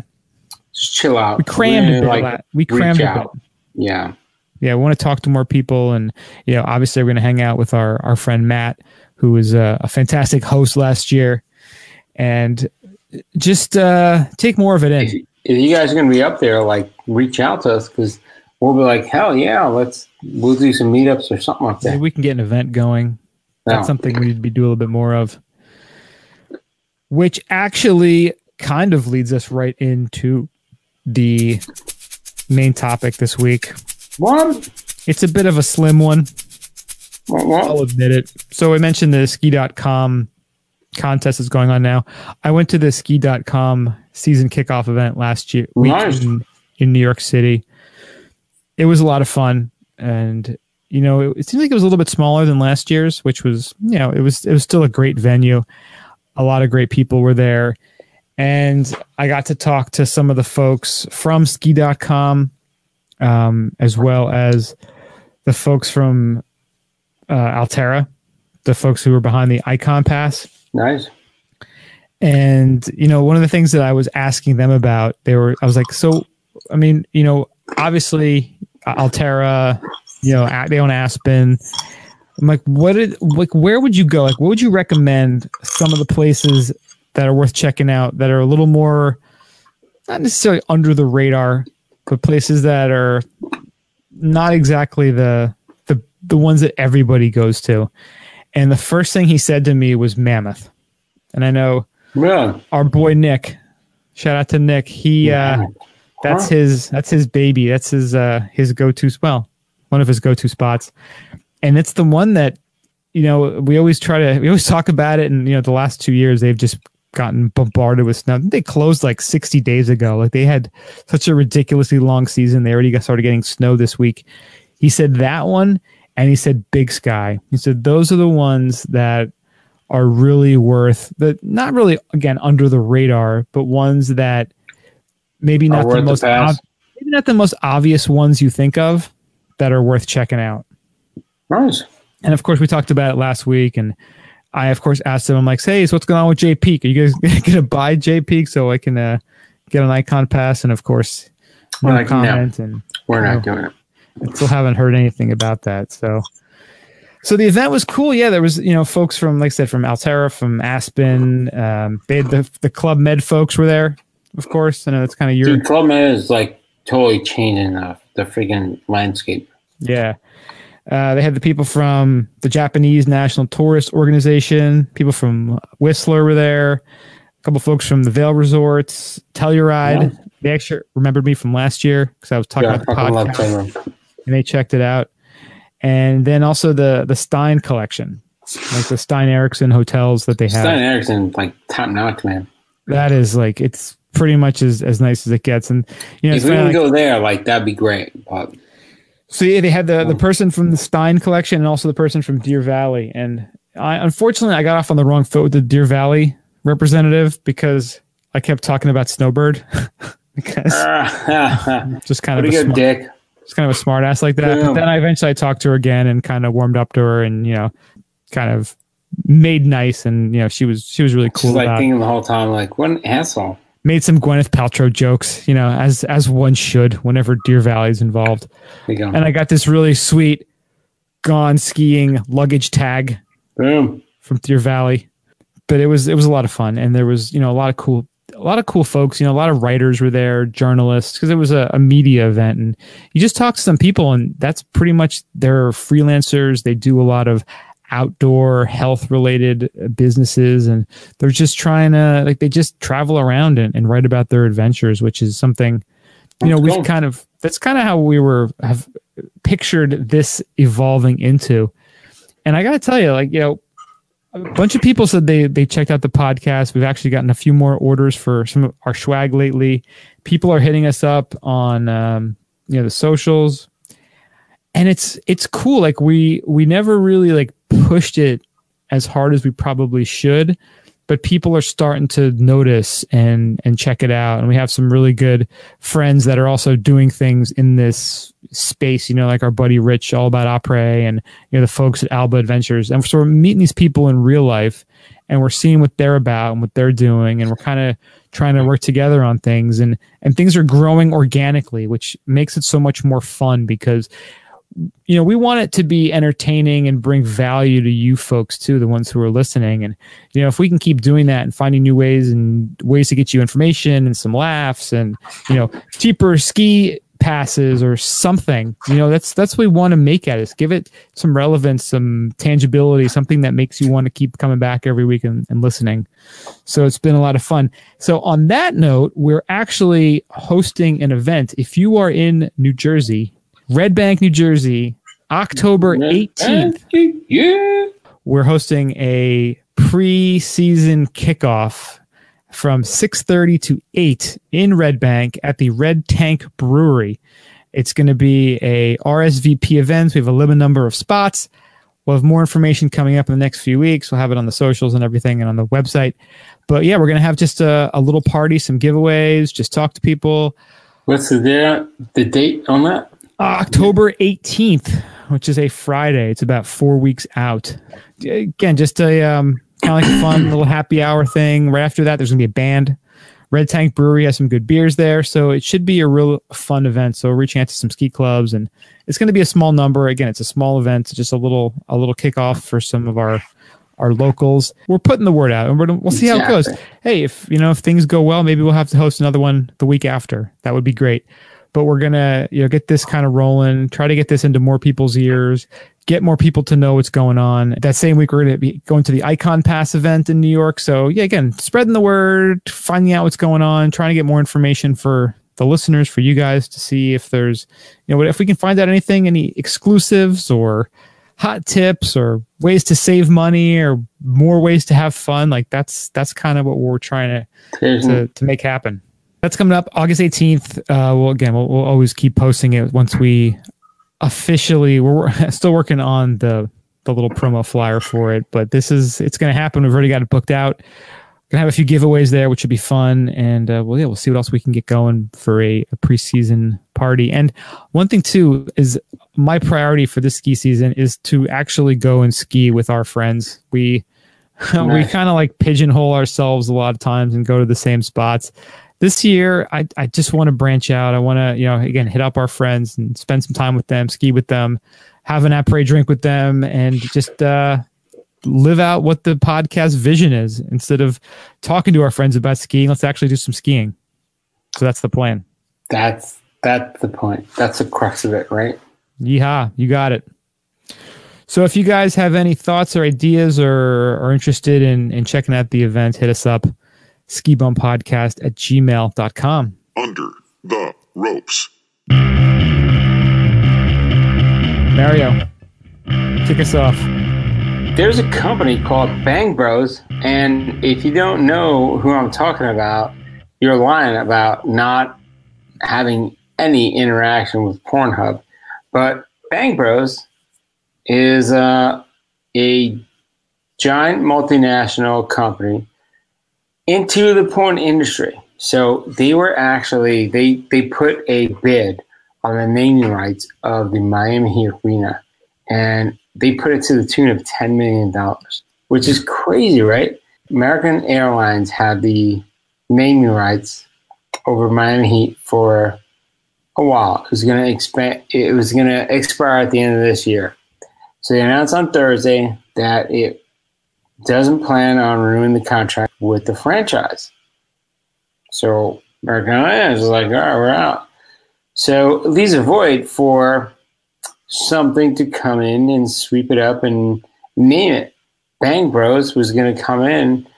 chill out. We crammed a bit. Like, we crammed a bit. Yeah, yeah. We want to talk to more people, and you know, obviously, we're going to hang out with our our friend Matt, who was a, a fantastic host last year, and just uh, take more of it in. If, if you guys are going to be up there, like, reach out to us, because we'll be like, hell yeah, let's we'll do some meetups or something like that. Maybe we can get an event going. No. That's something we need to be do a little bit more of. Which actually kind of leads us right into the main topic this week. What? It's a bit of a slim one. What, what? I'll admit it. So I mentioned the ski dot com contest is going on now. I went to the Ski dot com season kickoff event last year week nice. in, in New York City. It was a lot of fun, and you know, it, it seems like it was a little bit smaller than last year's, which was, you know, it was it was still a great venue. A lot of great people were there, and I got to talk to some of the folks from Ski dot com, um, as well as the folks from uh, Alterra, the folks who were behind the Icon Pass. Nice. And you know, one of the things that I was asking them about, they were, I was like, so, I mean, you know, obviously Alterra, you know, they own Aspen. I'm like, what did, like, where would you go? Like, what would you recommend some of the places that are worth checking out that are a little more, not necessarily under the radar, but places that are not exactly the the the ones that everybody goes to? And the first thing he said to me was Mammoth. And I know yeah. our boy Nick, shout out to Nick. He yeah. uh, that's huh? his that's his baby. That's his uh, his go to well, one of his go to spots. And it's the one that, you know, we always try to, we always talk about it. And, you know, the last two years, they've just gotten bombarded with snow. They closed like sixty days ago. Like, they had such a ridiculously long season. They already got started getting snow this week. He said that one, and he said Big Sky. He said those are the ones that are really worth the, not really, again, under the radar, but ones that maybe not the most, ob- maybe not the most obvious ones you think of that are worth checking out. Nice. And of course, we talked about it last week, and I, of course, asked him, I'm like, hey, so what's going on with Jay Peak? Are you guys going to buy Jay Peak so I can uh, get an Icon Pass? And of course, no like, comment. No, and we're not know, doing it. I still haven't heard anything about that. So, so the event was cool. Yeah, there was, you know, folks from, like I said, from Alterra, from Aspen. Um, they had the the Club Med folks were there, of course. I know that's kind of your Dude, Club Med is like totally changing the the freaking landscape. Yeah. Uh, they had the people from the Japanese National Tourist Organization. People from Whistler were there. A couple folks from the Vail Resorts, Telluride. Yeah. They actually remembered me from last year because I was talking yeah, about the podcast, and they checked it out. And then also the the Stein collection, like the Stein Erickson hotels that they have. Stein Erickson, like top notch, man. That is like, it's pretty much as, as nice as it gets. And you know, if we didn't like, go there, like that'd be great. But so yeah, they had the, the person from the Stein collection and also the person from Deer Valley. And I, unfortunately, I got off on the wrong foot with the Deer Valley representative because I kept talking about Snowbird. because just kind of a smart, dick. Just kind of a smart ass like that. Damn. But then I eventually I talked to her again and kind of warmed up to her and, you know, kind of made nice. And, you know, she was she was really cool. She's like about thinking the whole time, like, what an asshole. Made some Gwyneth Paltrow jokes, you know, as as one should whenever Deer Valley's involved. And I got this really sweet Gone Skiing luggage tag Boom. from Deer Valley. But it was it was a lot of fun, and there was, you know, a lot of cool a lot of cool folks. You know, a lot of writers were there, journalists, because it was a, a media event, and you just talk to some people, and that's pretty much they're freelancers. They do a lot of outdoor health related businesses, and they're just trying to like they just travel around and, and write about their adventures, which is something you know we kind of that's kind of how we were have pictured this evolving into. And I gotta tell you, like, you know, a bunch of people said they they checked out the podcast. We've actually gotten a few more orders for some of our swag lately. People are hitting us up on um you know the socials, and it's it's cool. Like we we never really like pushed it as hard as we probably should, but people are starting to notice and and check it out. And we have some really good friends that are also doing things in this space, you know, like our buddy Rich, All About Opry, and you know the folks at Alba Adventures. And so we're meeting these people in real life, and we're seeing what they're about and what they're doing, and we're kind of trying to work together on things, and and things are growing organically, which makes it so much more fun because you know, we want it to be entertaining and bring value to you folks too, the ones who are listening. And, you know, if we can keep doing that and finding new ways and ways to get you information and some laughs and, you know, cheaper ski passes or something, you know, that's, that's what we want to make at it. Is give it some relevance, some tangibility, something that makes you want to keep coming back every week and, and listening. So it's been a lot of fun. So on that note, we're actually hosting an event. If you are in New Jersey, Red Bank, New Jersey, October eighteenth. Yeah. We're hosting a preseason kickoff from six thirty to eight in Red Bank at the Red Tank Brewery. It's going to be a R S V P event. We have a limited number of spots. We'll have more information coming up in the next few weeks. We'll have it on the socials and everything and on the website. But yeah, we're going to have just a, a little party, some giveaways, just talk to people. What's the, the date on that? Uh, October eighteenth, which is a Friday. It's about four weeks out. Again, just a um, kind of like a fun little happy hour thing. Right after that, there's going to be a band. Red Tank Brewery has some good beers there, so it should be a real fun event. So reach out to some ski clubs, and it's going to be a small number. Again, it's a small event, just a little a little kickoff for some of our our locals. We're putting the word out, and we're, we'll see how it goes. Hey, if you know if things go well, maybe we'll have to host another one the week after. That would be great. But we're gonna you know get this kind of rolling. Try to get this into more people's ears. Get more people to know what's going on. That same week, we're going to be going to the Icon Pass event in New York. So, yeah, again, spreading the word, finding out what's going on, trying to get more information for the listeners, for you guys to see if there's, you know, if we can find out anything, any exclusives or hot tips or ways to save money or more ways to have fun. Like, that's that's kind of what we're trying to, mm-hmm. to, to make happen. That's coming up August eighteenth. Uh, well, again, we'll, we'll always keep posting it once we... Officially, we're still working on the the little promo flyer for it, but this is it's going to happen. We've already got it booked out. Gonna have a few giveaways there, which should be fun, and uh, well, yeah, we'll see what else we can get going for a, a preseason party. And one thing too is my priority for this ski season is to actually go and ski with our friends. We nice. we kind of like pigeonhole ourselves a lot of times and go to the same spots. This year, I, I just want to branch out. I want to, you know, again, hit up our friends and spend some time with them, ski with them, have an après drink with them, and just uh, live out what the podcast vision is. Instead of talking to our friends about skiing, let's actually do some skiing. So that's the plan. That's that's the point. That's the crux of it, right? Yeehaw, you got it. So if you guys have any thoughts or ideas or are interested in, in checking out the event, hit us up. skibumpodcast at gmail dot com. Under the ropes. Mario, kick us off. There's a company called Bang Bros, and if you don't know who I'm talking about, you're lying about not having any interaction with Pornhub. But Bang Bros is uh, a giant multinational company into the porn industry. So they were actually, they, they put a bid on the naming rights of the Miami Heat Arena, and they put it to the tune of ten million dollars, which is crazy, right? American Airlines had the naming rights over Miami Heat for a while. It was going to expand, it was going to expire at the end of this year. So they announced on Thursday that it doesn't plan on renewing the contract with the franchise. So American Airlines is like, all right, we're out. So it leaves a void for something to come in and sweep it up and name it. Bang Bros was going to come in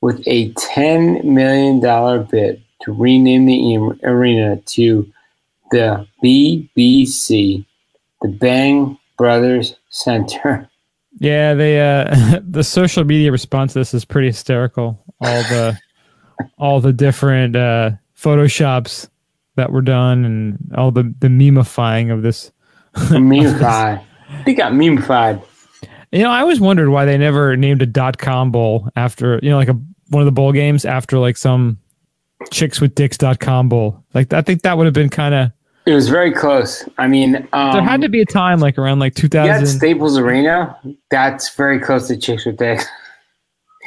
with a ten million dollars bid to rename the arena to the B B C, the Bang Brothers Center. Yeah, they uh, the social media response to this is pretty hysterical. All the all the different uh, photoshops that were done, and all the, the memifying of this. Memify. They got memified. You know, I always wondered why they never named a dot com bowl after, you know, like a one of the bowl games after like some chicks with dicks dot com bowl. Like, I think that would have been kind of. It was very close. I mean, um, there had to be a time like around like two thousand. Yeah, Staples Arena. That's very close to Chicks with Dicks.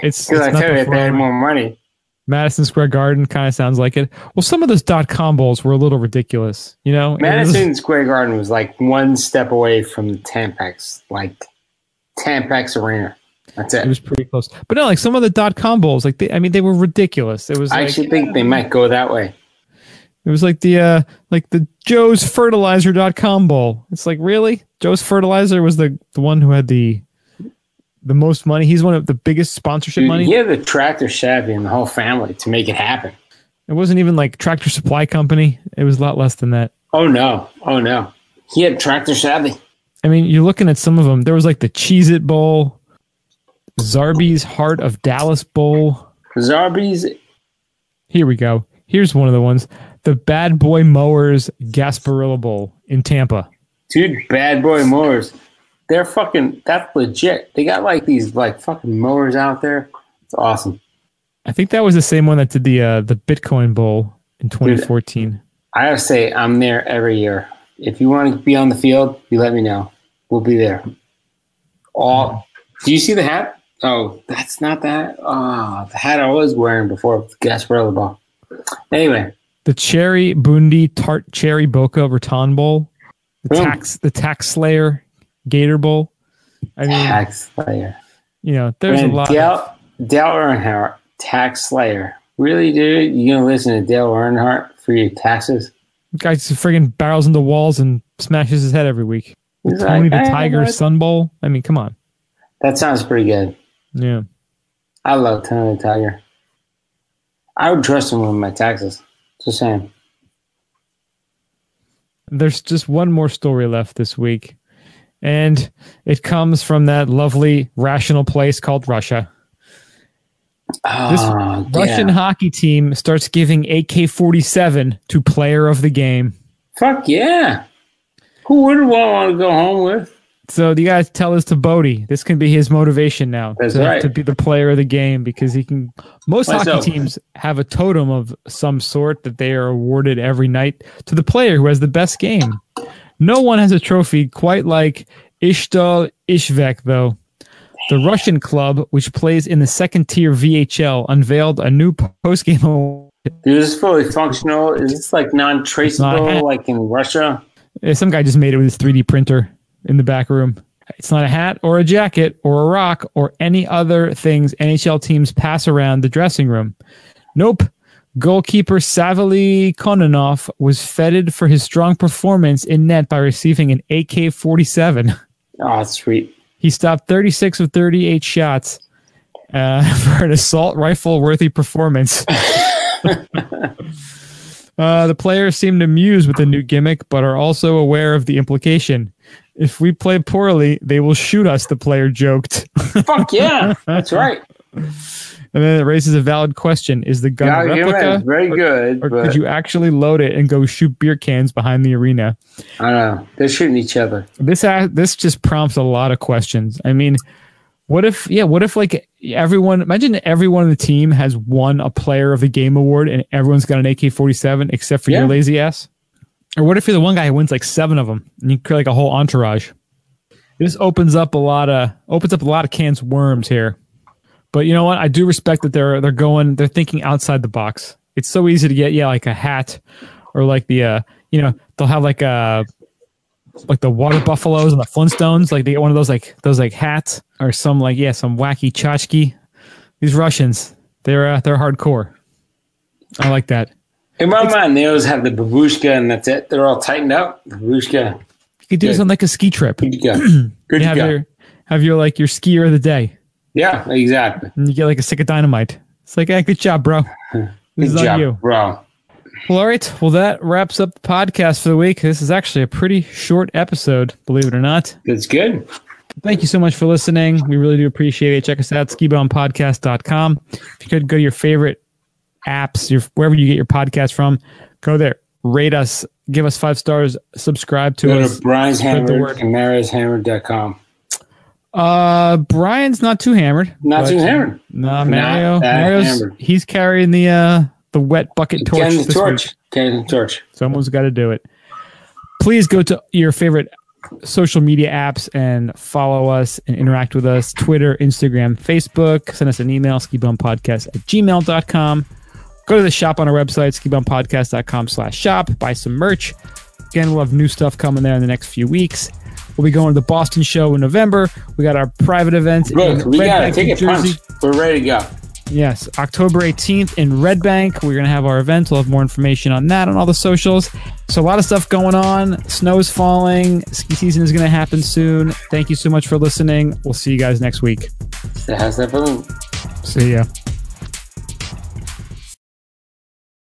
It's because I tell you, if they had more money. Madison Square Garden kind of sounds like it. Well, some of those dot com bowls were a little ridiculous, you know. Madison was, Square Garden was like one step away from the Tampax, like Tampax Arena. That's it. It was pretty close, but no, like some of the dot com bowls, like they, I mean, they were ridiculous. It was. I like, actually think they might go that way. It was like the uh, like the Joe's Fertilizer dot com bowl. It's like, really? Joe's Fertilizer was the, the one who had the the most money. He's one of the biggest sponsorship Dude, money. He had the Tractor Chevy and the whole family to make it happen. It wasn't even like Tractor Supply Company. It was a lot less than that. Oh, no. Oh, no. He had Tractor Chevy. I mean, you're looking at some of them. There was like the Cheez-It bowl. Zarby's Heart of Dallas Bowl. Zarby's. Here we go. Here's one of the ones. The Bad Boy Mowers Gasparilla Bowl in Tampa. Dude, Bad Boy Mowers. They're fucking, that's legit. They got like these like fucking mowers out there. It's awesome. I think that was the same one that did the uh, the Bitcoin Bowl in twenty fourteen. Dude, I have to say, I'm there every year. If you want to be on the field, you let me know. We'll be there. All. Do you see the hat? Oh, that's not that. Oh, the hat I was wearing before. Gasparilla Bowl. Anyway. The Cherry Bundi Tart Cherry Boca Raton Bowl. The Boom. tax the tax slayer Gator Bowl. I mean, tax slayer. You know, there's and a lot. Dale, Dale Earnhardt, tax slayer. Really, dude? You gonna listen to Dale Earnhardt for your taxes? The guy just friggin' barrels into walls and smashes his head every week. He's Tony like, the Tiger Sun Bowl. I mean, come on. That sounds pretty good. Yeah, I love Tony the Tiger. I would trust him with my taxes. It's the same. There's just one more story left this week, and it comes from that lovely rational place called Russia. Uh, this Russian yeah. hockey team starts giving A K forty-seven to player of the game. Fuck yeah. Who would I want to go home with? So you guys tell this to Bodie. This can be his motivation now to, right. to be the player of the game, because he can. Most What's hockey up? teams have a totem of some sort that they are awarded every night to the player who has the best game. No one has a trophy quite like Ishtal Ishvek, though. The Russian club, which plays in the second tier V H L, unveiled a new post-game award. Dude, is this fully functional? Is this like non-traceable, not like in Russia? Some guy just made it with his three D printer. In the back room. It's not a hat or a jacket or a rock or any other things N H L teams pass around the dressing room. Nope. Goalkeeper Savely Kononov was feted for his strong performance in net by receiving an A K forty-seven. Oh, sweet. He stopped thirty-six of thirty-eight shots uh, for an assault rifle-worthy performance. Uh, the players seem amused with the new gimmick, but are also aware of the implication. If we play poorly, they will shoot us, the player joked. Fuck yeah, that's right. And then it raises a valid question. Is the gun a replica? Very good. Or, or could you actually load it and go shoot beer cans behind the arena? I don't know. They're shooting each other. This uh, this just prompts a lot of questions. I mean, what if, yeah, what if like everyone, imagine everyone on the team has won a player of the game award and everyone's got an A K forty-seven except for yeah. your lazy ass? Or what if you're the one guy who wins like seven of them and you create like a whole entourage? This opens up a lot of opens up a lot of cans of worms here. But you know what? I do respect that they're they're going they're thinking outside the box. It's so easy to get yeah like a hat or like the uh, you know, they'll have like uh like the water buffaloes and the Flintstones, like they get one of those like those like hats or some like yeah some wacky tchotchke. These Russians, they're uh, they're hardcore. I like that. In my it's, mind, they always have the babushka, and that's it. They're all tightened up. Babushka. You could do this on like a ski trip. Good to go. have go. your have your like your skier of the day. Yeah, exactly. And you get like a stick of dynamite. It's like, hey, good job, bro. This good is job, on you, bro. Well, all right. Well, that wraps up the podcast for the week. This is actually a pretty short episode, believe it or not. That's good. Thank you so much for listening. We really do appreciate it. Check us out, ski bound podcast dot com. If you could go to your favorite apps, your wherever you get your podcast from, go there, rate us, give us five stars, subscribe to go us. Go to Brian's Hammered and Mara's Hammered dot com. Uh, Brian's not too hammered. Not too hammered. No, nah, Mario. Mario's hammered. He's carrying the uh the wet bucket torch. Carrying the torch. Carrying the torch. Someone's got to do it. Please go to your favorite social media apps and follow us and interact with us. Twitter, Instagram, Facebook. Send us an email, ski bum podcast at gmail dot com. Go to the shop on our website, ski bum podcast dot com slash shop. Buy some merch. Again, we'll have new stuff coming there in the next few weeks. We'll be going to the Boston show in November. We got our private events. Look, we got a ticket punch. We're ready to go. Yes, October eighteenth in Red Bank. We're going to have our event. We'll have more information on that on all the socials. So a lot of stuff going on. Snow's falling. Ski season is going to happen soon. Thank you so much for listening. We'll see you guys next week. See ya.